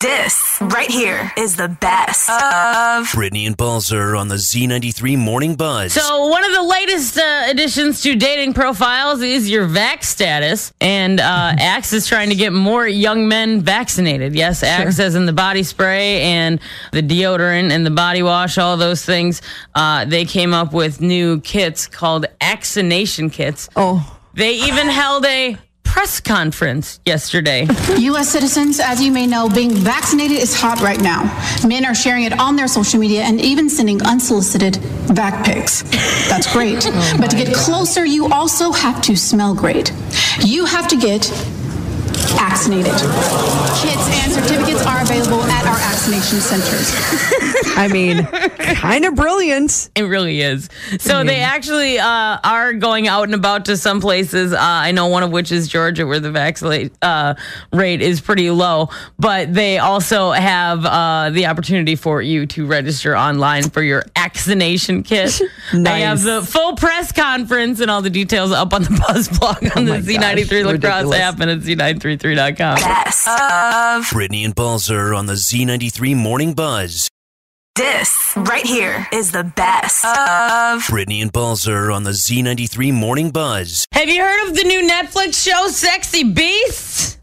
This right here is the best of Brittany and Balzer on the Z93 Morning Buzz. So one of the latest additions to dating profiles is your vax status. And Axe is trying to get more young men vaccinated. Yes, Axe as in the body spray and the deodorant and the body wash, all those things. They came up with new kits called Axination Kits. Oh. They even held a press conference yesterday. U.S. citizens, as you may know, being vaccinated is hot right now. Men are sharing it on their social media and even sending unsolicited vac pics. That's great. But to get closer, you also have to smell great. You have to get vaccinated. Kits and certificates are available at our vaccination centers. I mean, kind of brilliant. It really is. So They actually are going out and about to some places. I know one of which is Georgia, where the vaccination rate is pretty low. But they also have the opportunity for you to register online for your vaccination kit. Nice. They have the full press conference and all the details up on the Buzz blog on the Z93 Lacrosse app and at Z933.com. Best of Brittany and Balzer on the Z93 Morning Buzz. This right here is the best of Brittany and Balzer on the Z93 Morning Buzz. Have you heard of the new Netflix show, Sexy Beasts?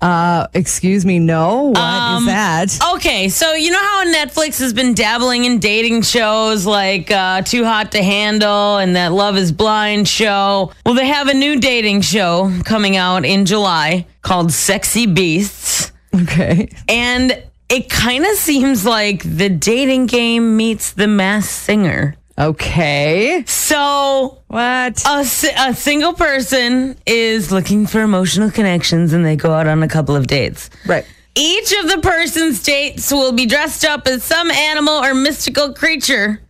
Excuse me, no. What is that? Okay, so you know how Netflix has been dabbling in dating shows like Too Hot to Handle and that Love is Blind show? Well, they have a new dating show coming out in July called Sexy Beasts. Okay. And it kind of seems like the dating game meets The Masked Singer. Okay. So what? A single person is looking for emotional connections and they go out on a couple of dates. Right. Each of the person's dates will be dressed up as some animal or mystical creature.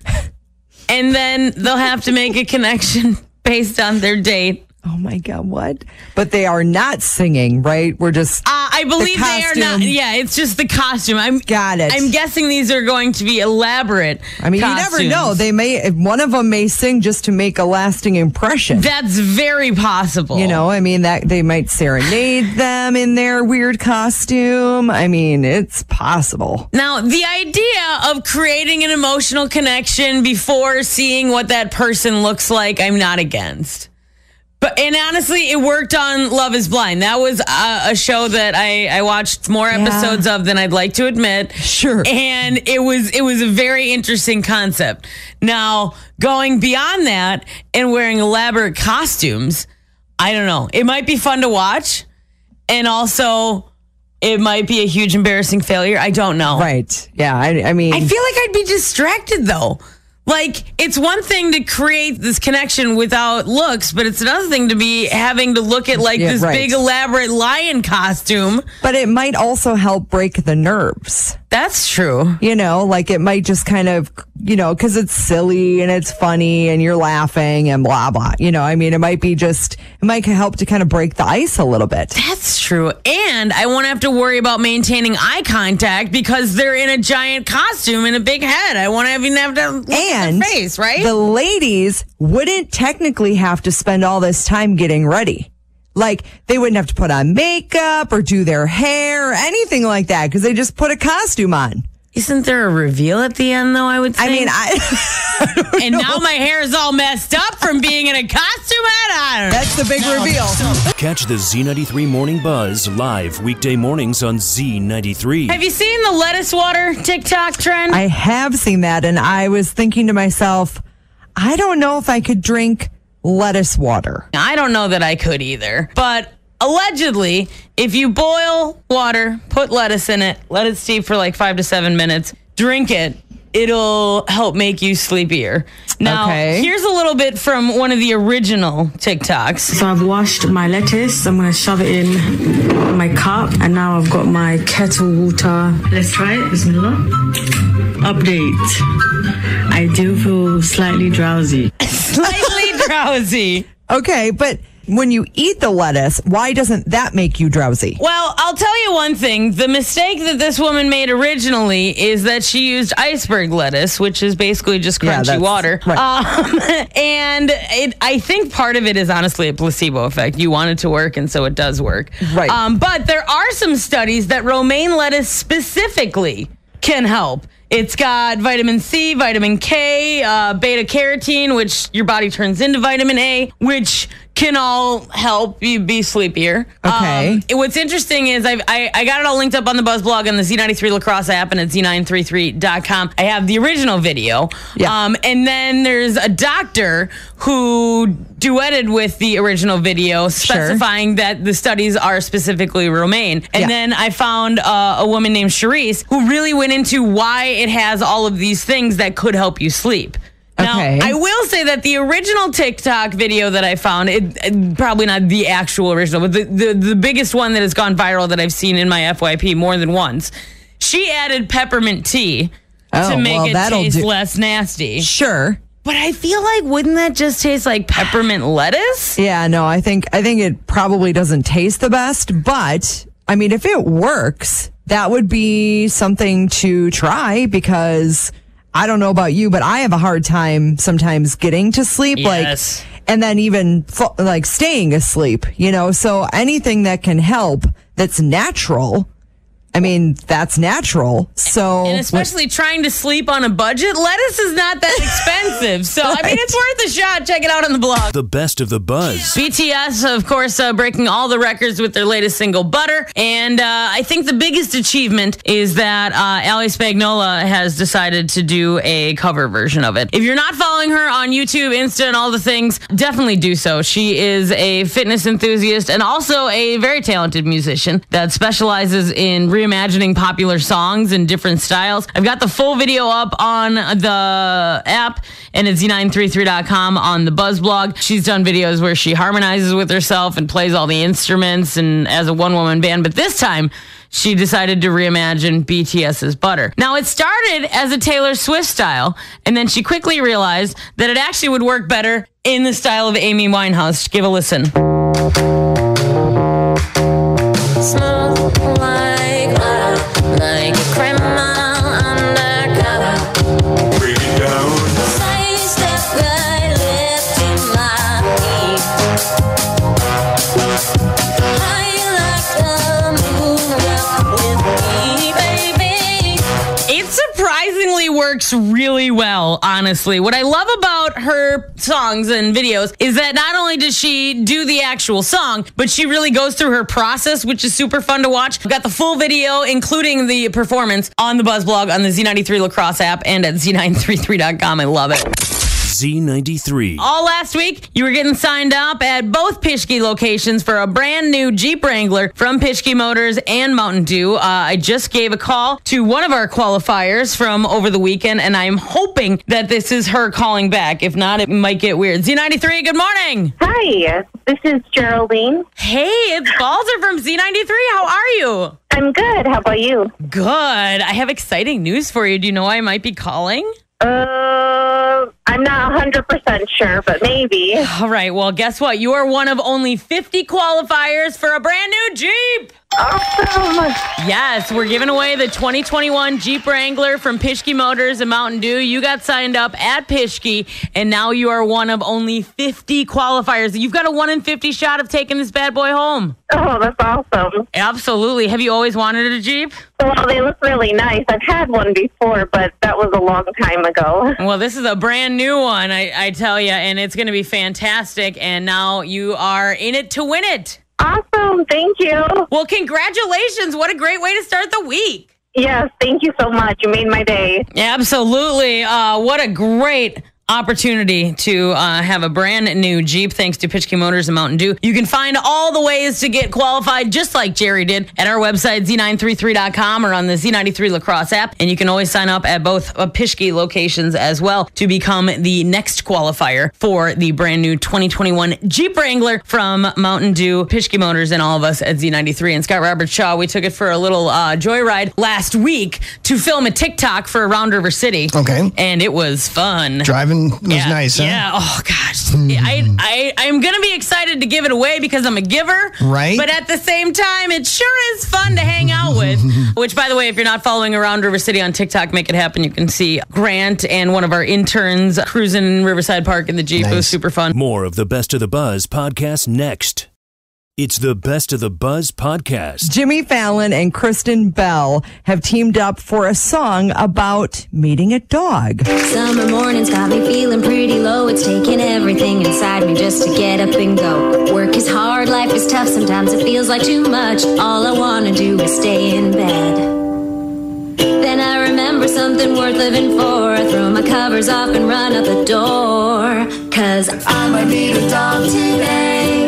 And then they'll have to make a connection based on their date. Oh my God, what? But they are not singing, right? We're just I believe they are not. Yeah, it's just the costume. Got it. I'm guessing these are going to be elaborate costumes. You never know. They may. One of them may sing just to make a lasting impression. That's very possible. You know, I mean, that they might serenade them in their weird costume. I mean, it's possible. Now, the idea of creating an emotional connection before seeing what that person looks like, I'm not against. And honestly, it worked on Love is Blind. That was a show that I watched more episodes of than I'd like to admit. Sure. And it was a very interesting concept. Now, going beyond that and wearing elaborate costumes, I don't know. It might be fun to watch. And also, it might be a huge embarrassing failure. I don't know. Right. Yeah, I mean, I feel like I'd be distracted, though. Like, it's one thing to create this connection without looks, but it's another thing to be having to look at, like, this big, elaborate lion costume. But it might also help break the nerves. That's true. You know, like, it might just kind of, you know, because it's silly and it's funny and you're laughing and blah, blah. You know, I mean, it might be just, it might help to kind of break the ice a little bit. That's true. And I won't have to worry about maintaining eye contact because they're in a giant costume and a big head. I won't even have to look at their face, right? The ladies wouldn't technically have to spend all this time getting ready. Like, they wouldn't have to put on makeup or do their hair or anything like that because they just put a costume on. Isn't there a reveal at the end, though, I would think? I mean, I don't know. Now my hair is all messed up from being in a costume hat on. That's the big reveal. Catch the Z93 Morning Buzz live weekday mornings on Z93. Have you seen the lettuce water TikTok trend? I have seen that, and I was thinking to myself, I don't know if I could drink lettuce water. I don't know that I could either. But allegedly, if you boil water, put lettuce in it, let it steep for like 5 to 7 minutes, drink it, it'll help make you sleepier. Now, Here's a little bit from one of the original TikToks. So I've washed my lettuce. I'm going to shove it in my cup. And now I've got my kettle water. Let's try it. Bismillah. Update. I do feel slightly drowsy. Okay, but when you eat the lettuce, why doesn't that make you drowsy? Well, I'll tell you one thing. The mistake that this woman made originally is that she used iceberg lettuce, which is basically just crunchy water. Right. And I think part of it is honestly a placebo effect. You want it to work, and so it does work. Right. But there are some studies that romaine lettuce specifically can help. It's got vitamin C, vitamin K, beta carotene, which your body turns into vitamin A, which can all help you be sleepier. Okay. What's interesting is I got it all linked up on the Buzz blog on the Z93 Lacrosse app and at Z933.com. I have the original video. Yeah. And then there's a doctor who duetted with the original video specifying that the studies are specifically romaine. And then I found a woman named Charisse who really went into why it has all of these things that could help you sleep. Now, I will say that the original TikTok video that I found, it probably not the actual original, but the biggest one that has gone viral that I've seen in my FYP more than once, she added peppermint tea to make it taste less nasty. Sure. But I feel like, wouldn't that just taste like peppermint lettuce? Yeah, no, I think it probably doesn't taste the best, but I mean, if it works, that would be something to try because I don't know about you, but I have a hard time sometimes getting to sleep, like, and then even like staying asleep, you know, so anything that can help that's natural. I mean, that's natural. So, and especially trying to sleep on a budget, lettuce is not that expensive. So, right. I mean, it's worth a shot. Check it out on the blog. The best of the buzz. BTS, of course, breaking all the records with their latest single, Butter. And I think the biggest achievement is that Ali Spagnola has decided to do a cover version of it. If you're not following her on YouTube, Insta, and all the things, definitely do so. She is a fitness enthusiast and also a very talented musician that specializes in reimagining popular songs in different styles. I've got the full video up on the app and at Z933.com on the Buzz blog. She's done videos where she harmonizes with herself and plays all the instruments and as a one-woman band, but this time she decided to reimagine BTS's Butter. Now, it started as a Taylor Swift style, and then she quickly realized that it actually would work better in the style of Amy Winehouse. Give a listen. Smell like butter, like a criminal undercover. Break it down. Taste of good lift in my teeth. I like the moon with me, baby. It surprisingly works really well, honestly. What I love about her songs and videos is that not only does she do the actual song, but she really goes through her process, which is super fun to watch. We've got the full video, including the performance, on the Buzz blog, on the Z93 Lacrosse app, and at Z933.com. I love it. Z93. All last week, you were getting signed up at both Pischke locations for a brand new Jeep Wrangler from Pischke Motors and Mountain Dew. I just gave a call to one of our qualifiers from over the weekend, and I'm hoping that this is her calling back. If not, it might get weird. Z93, good morning. Hi, this is Geraldine. Hey, it's Balzer from Z93. How are you? I'm good. How about you? Good. I have exciting news for you. Do you know why I might be calling? I'm not 100% sure, but maybe. All right. Well, guess what? You are one of only 50 qualifiers for a brand new Jeep. Awesome. Yes, we're giving away the 2021 Jeep Wrangler from Pischke Motors and Mountain Dew. You got signed up at Pischke, and now you are one of only 50 qualifiers. You've got a 1 in 50 shot of taking this bad boy home. Oh, that's awesome. Absolutely. Have you always wanted a Jeep? Well, they look really nice. I've had one before, but that was a long time ago. Well, this is a brand new one, I tell you, and it's going to be fantastic, and now you are in it to win it. Awesome. Thank you. Well, congratulations. What a great way to start the week. Yes. Thank you so much. You made my day. Absolutely. What a great opportunity to have a brand new Jeep thanks to Pischke Motors and Mountain Dew. You can find all the ways to get qualified just like Jerry did at our website z933.com or on the Z93 Lacrosse app, and you can always sign up at both Pischke locations as well to become the next qualifier for the brand new 2021 Jeep Wrangler from Mountain Dew, Pischke Motors, and all of us at Z93. And Scott Robert Shaw, we took it for a little joyride last week to film a TikTok for Round River City. Okay. And it was fun. Driving and it was nice. Yeah. Huh? Oh gosh. I'm gonna be excited to give it away because I'm a giver. Right. But at the same time, it sure is fun to hang out with. Which, by the way, if you're not following Around River City on TikTok, make it happen. You can see Grant and one of our interns cruising in Riverside Park in the Jeep. Nice. It was super fun. More of the Best of the Buzz podcast next. It's the Best of the Buzz podcast. Jimmy Fallon and Kristen Bell have teamed up for a song about meeting a dog. Summer mornings got me feeling pretty low. It's taking everything inside me just to get up and go. Work is hard, life is tough. Sometimes it feels like too much. All I want to do is stay in bed. Then I remember something worth living for. I throw my covers off and run out the door. 'Cause I might need a dog today.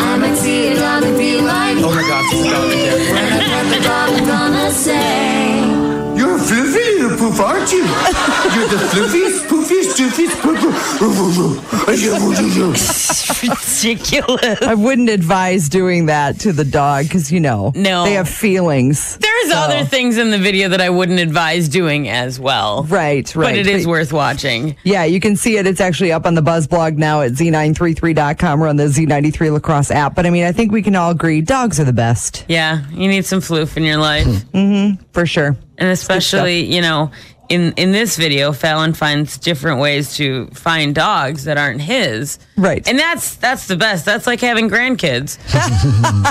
I might see a dog and be like, oh my gosh, it's a dog again. When I get the dog, I'm gonna say, you're fluffy little poof, aren't you? You're the fluffiest, poofiest, toothiest, poof. Ridiculous. I wouldn't advise doing that to the dog because, you know, they have feelings. There's other things in the video that I wouldn't advise doing as well. Right, right. But it is worth watching. Yeah, you can see it. It's actually up on the Buzz blog now at Z933.com or on the Z93 Lacrosse app. But, I mean, I think we can all agree dogs are the best. Yeah, you need some floof in your life. Mm-hmm, for sure. And especially, you know, in this video, Fallon finds different ways to find dogs that aren't his. Right. And that's the best. That's like having grandkids.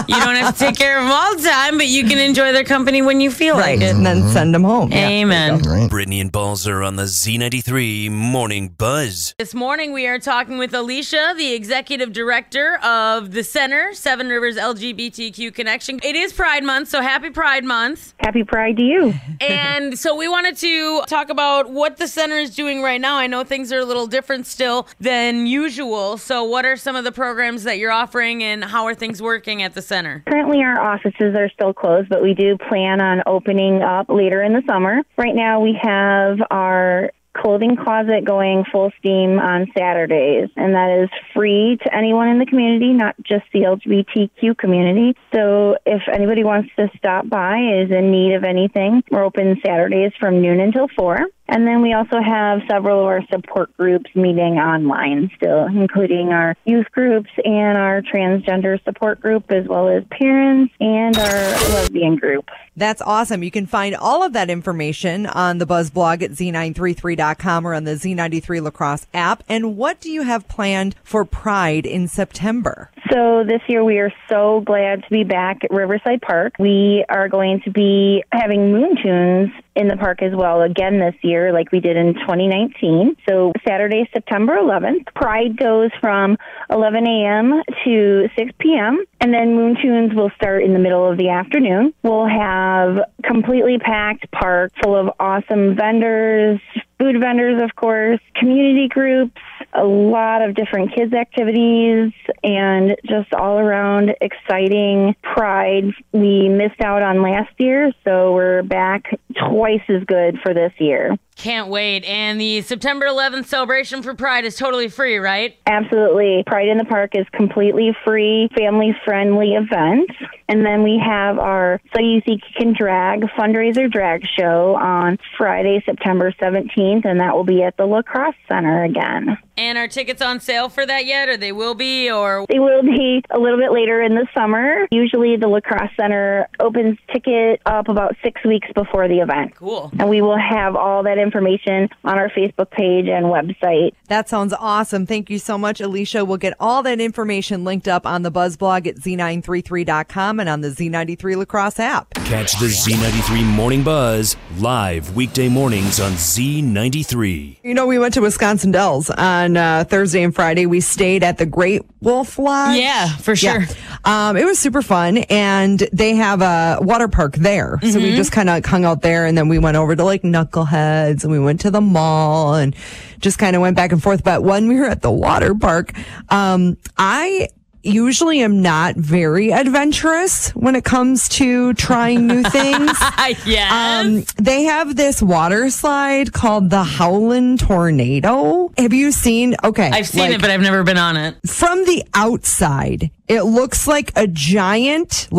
You don't have to take care of them all the time, but you can enjoy their company when you feel like it. And then send them home. Amen. Yeah, right. Brittany and Balzer on the Z93 Morning Buzz. This morning we are talking with Alicia, the executive director of the Center, Seven Rivers LGBTQ Connection. It is Pride Month, so happy Pride Month. Happy Pride to you. And so we wanted to talk about what the center is doing right now. I know things are a little different still than usual. So what are some of the programs that you're offering and how are things working at the center? Currently our offices are still closed, but we do plan on opening up later in the summer. Right now we have our clothing closet going full steam on Saturdays, and that is free to anyone in the community, not just the LGBTQ community. So if anybody wants to stop by, is in need of anything, we're open Saturdays from noon until 4. And then we also have several of our support groups meeting online still, including our youth groups and our transgender support group, as well as parents and our lesbian group. That's awesome. You can find all of that information on the Buzz blog at Z933.com or on the Z93 Lacrosse app. And what do you have planned for Pride in September? So this year we are so glad to be back at Riverside Park. We are going to be having moon tunes in the park as well again this year like we did in 2019. So Saturday, September 11th, Pride goes from 11 a.m. to 6 p.m. and then Moon Tunes will start in the middle of the afternoon. We'll have completely packed park full of awesome vendors, food vendors, of course, community groups, a lot of different kids' activities, and just all-around exciting Pride. We missed out on last year, so we're back twice as good for this year. Can't wait. And the September 11th celebration for Pride is totally free, right? Absolutely. Pride in the Park is completely free, family-friendly event. And then we have our So You Think You Can Drag fundraiser drag show on Friday, September 17th, and that will be at the Lacrosse Center again. And are tickets on sale for that yet, or they will be? Or they will be a little bit later in the summer. Usually the Lacrosse Center opens ticket up about 6 weeks before the event. Cool. And we will have all that information on our Facebook page and website. That sounds awesome. Thank you so much, Alicia. We'll get all that information linked up on the Buzz blog at Z933.com and on the Z93 Lacrosse app. Catch the Z93 Morning Buzz live weekday mornings on Z93. You know, we went to Wisconsin Dells on Thursday and Friday. We stayed at the Great Wolf Lodge. Yeah, for sure. Yeah. It was super fun, and they have a water park there. Mm-hmm. So we just kind of hung out there, and then we went over to like Knuckleheads, and we went to the mall, and just kind of went back and forth. But when we were at the water park, I usually am not very adventurous when it comes to trying new things. Yes. They have this water slide called the Howlin' Tornado. Have you seen? Okay. I've seen it, but I've never been on it. From the outside, it looks like a giant,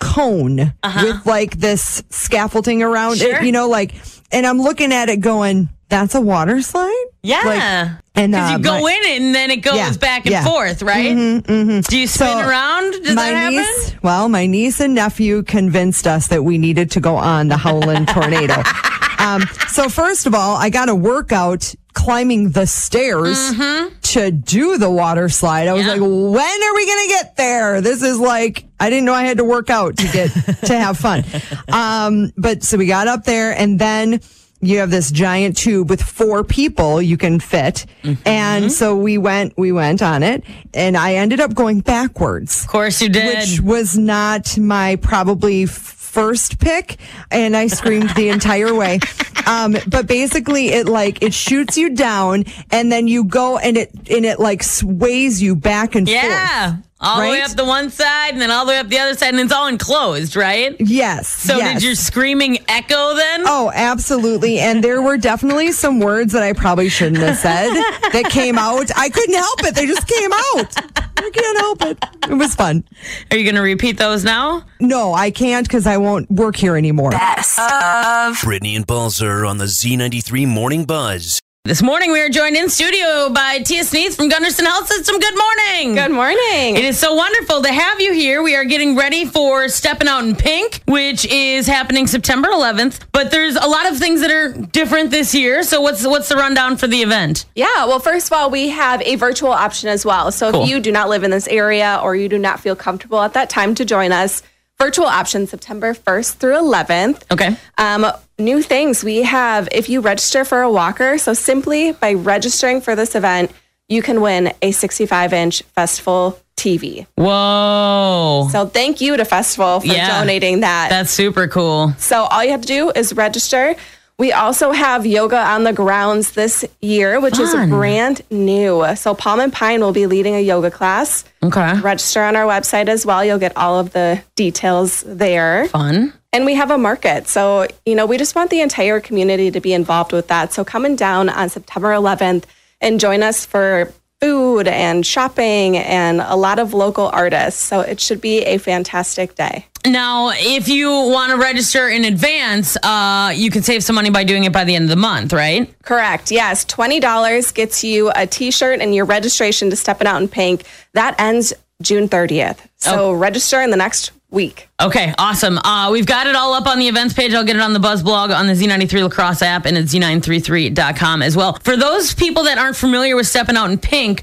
cone with this scaffolding around it, and I'm looking at it going, That's a water slide? Yeah. Because you go in it and then it goes back and forth, right? Mm-hmm, mm-hmm. Do you spin around? Does that happen? My niece and nephew convinced us that we needed to go on the Howlin' tornado. So first of all, I got a workout climbing the stairs to do the water slide. I was like, when are we going to get there? This is like, I didn't know I had to work out to get to have fun. But so we got up there, and then you have this giant tube with four people you can fit. Mm-hmm. And so we went on it, and I ended up going backwards. Of course you did. Which was not my probably first pick, and I screamed the entire way. But basically it shoots you down, and then you go and it like sways you back and forth. All the way up the one side and then all the way up the other side, and it's all enclosed, right? Yes. So did your screaming echo then? Oh, absolutely. And there were definitely some words that I probably shouldn't have said that came out. I couldn't help it. They just came out. I can't help it. It was fun. Are you going to repeat those now? No, I can't, because I won't work here anymore. Best of Brittany and Balzer on the Z93 Morning Buzz. This morning we are joined in studio by Tia Sneath from Gunderson Health System. Good morning. Good morning. It is so wonderful to have you here. We are getting ready for Stepping Out in Pink, which is happening September 11th. But there's a lot of things that are different this year. So what's the rundown for the event? Yeah, well, first of all, we have a virtual option as well. So if you do not live in this area or you do not feel comfortable at that time to join us, virtual option September 1st through 11th. Okay. New things we have, if you register for a walker, so simply by registering for this event, you can win a 65-inch Festival TV. Whoa. So thank you to Festival for donating that. That's super cool. So all you have to do is register. We also have yoga on the grounds this year, which is brand new. So Palm and Pine will be leading a yoga class. Okay. Register on our website as well. You'll get all of the details there. Fun. And we have a market. So, we just want the entire community to be involved with that. So coming down on September 11th and join us for food and shopping and a lot of local artists. So it should be a fantastic day. Now, if you want to register in advance, you can save some money by doing it by the end of the month, right? Correct. Yes. $20 gets you a t-shirt and your registration to Stepping Out in Pink. That ends June 30th. So register in the next week. Okay, awesome. We've got it all up on the events page. I'll get it on the Buzz blog, on the Z93 Lacrosse app, and at Z933.com as well. For those people that aren't familiar with Stepping Out in Pink,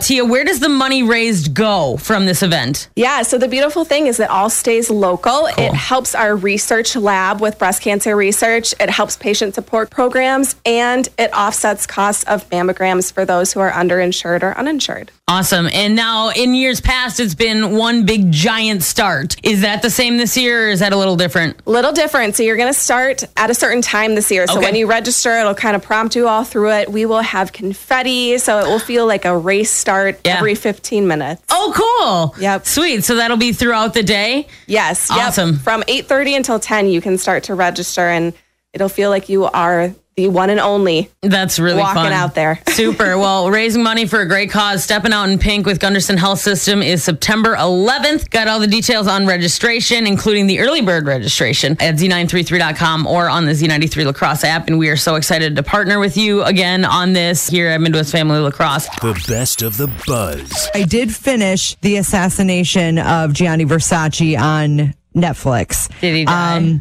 Tia, where does the money raised go from this event? Yeah, so the beautiful thing is it all stays local. Cool. It helps our research lab with breast cancer research. It helps patient support programs, and it offsets costs of mammograms for those who are underinsured or uninsured. Awesome. And now, in years past, it's been one big giant start. Is that the same this year, or is that a little different? Little different. So you're going to start at a certain time this year. So when you register, it'll kind of prompt you all through it. We will have confetti, so it will feel like a race start every 15 minutes. Oh, cool. Yep. Sweet. So that'll be throughout the day? Yes. Awesome. Yep. From 8:30 until 10, you can start to register, and it'll feel like you are the one and only. That's really walking fun. Out there. Super. Well, raising money for a great cause. Stepping Out in Pink with Gunderson Health System is September 11th. Got all the details on registration, including the early bird registration, at Z933.com or on the Z93 Lacrosse app. And we are so excited to partner with you again on this here at Midwest Family Lacrosse. The best of the buzz. I did finish The Assassination of Gianni Versace on Netflix. Did he die?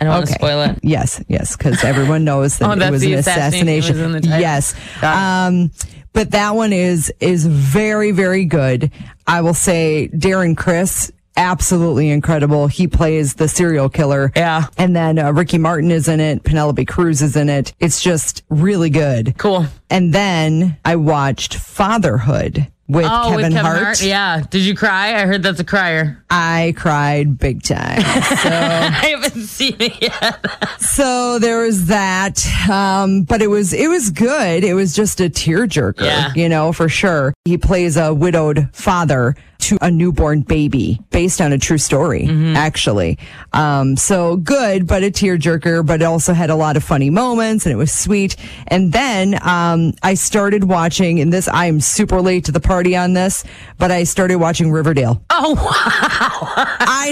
I don't want to spoil it. Yes, because everyone knows that it was an assassination. Was in the title. Yes. But that one is very, very good. I will say Darren Criss, absolutely incredible. He plays the serial killer. Yeah. And then Ricky Martin is in it. Penelope Cruz is in it. It's just really good. Cool. And then I watched Fatherhood. With Kevin Hart. Yeah. Did you cry? I heard that's a crier. I cried big time. I haven't seen it yet. So there was that. But it was good. It was just a tearjerker, for sure. He plays a widowed father to a newborn baby based on a true story, actually. So good, but a tearjerker, but it also had a lot of funny moments and it was sweet. And then, I started watching, and this, I am super late to the party on this, but I started watching Riverdale. Oh, wow. I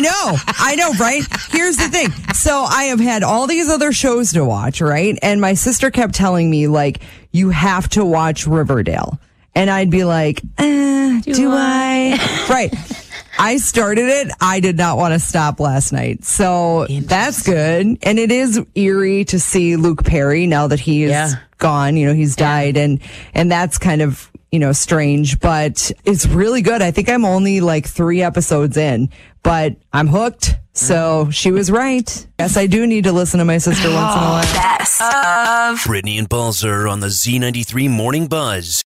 know, right? Here's the thing. So I have had all these other shows to watch, right? And my sister kept telling me, like, you have to watch Riverdale. And I'd be like, do I? Right. I started it. I did not want to stop last night. So that's good. And it is eerie to see Luke Perry now that he is gone. You know, he's died. And that's kind of, you know, strange, but it's really good. I think I'm only like 3 episodes in, but I'm hooked. So she was right. Yes, I do need to listen to my sister once in a while. Best of Brittany and Balzer on the Z93 Morning Buzz.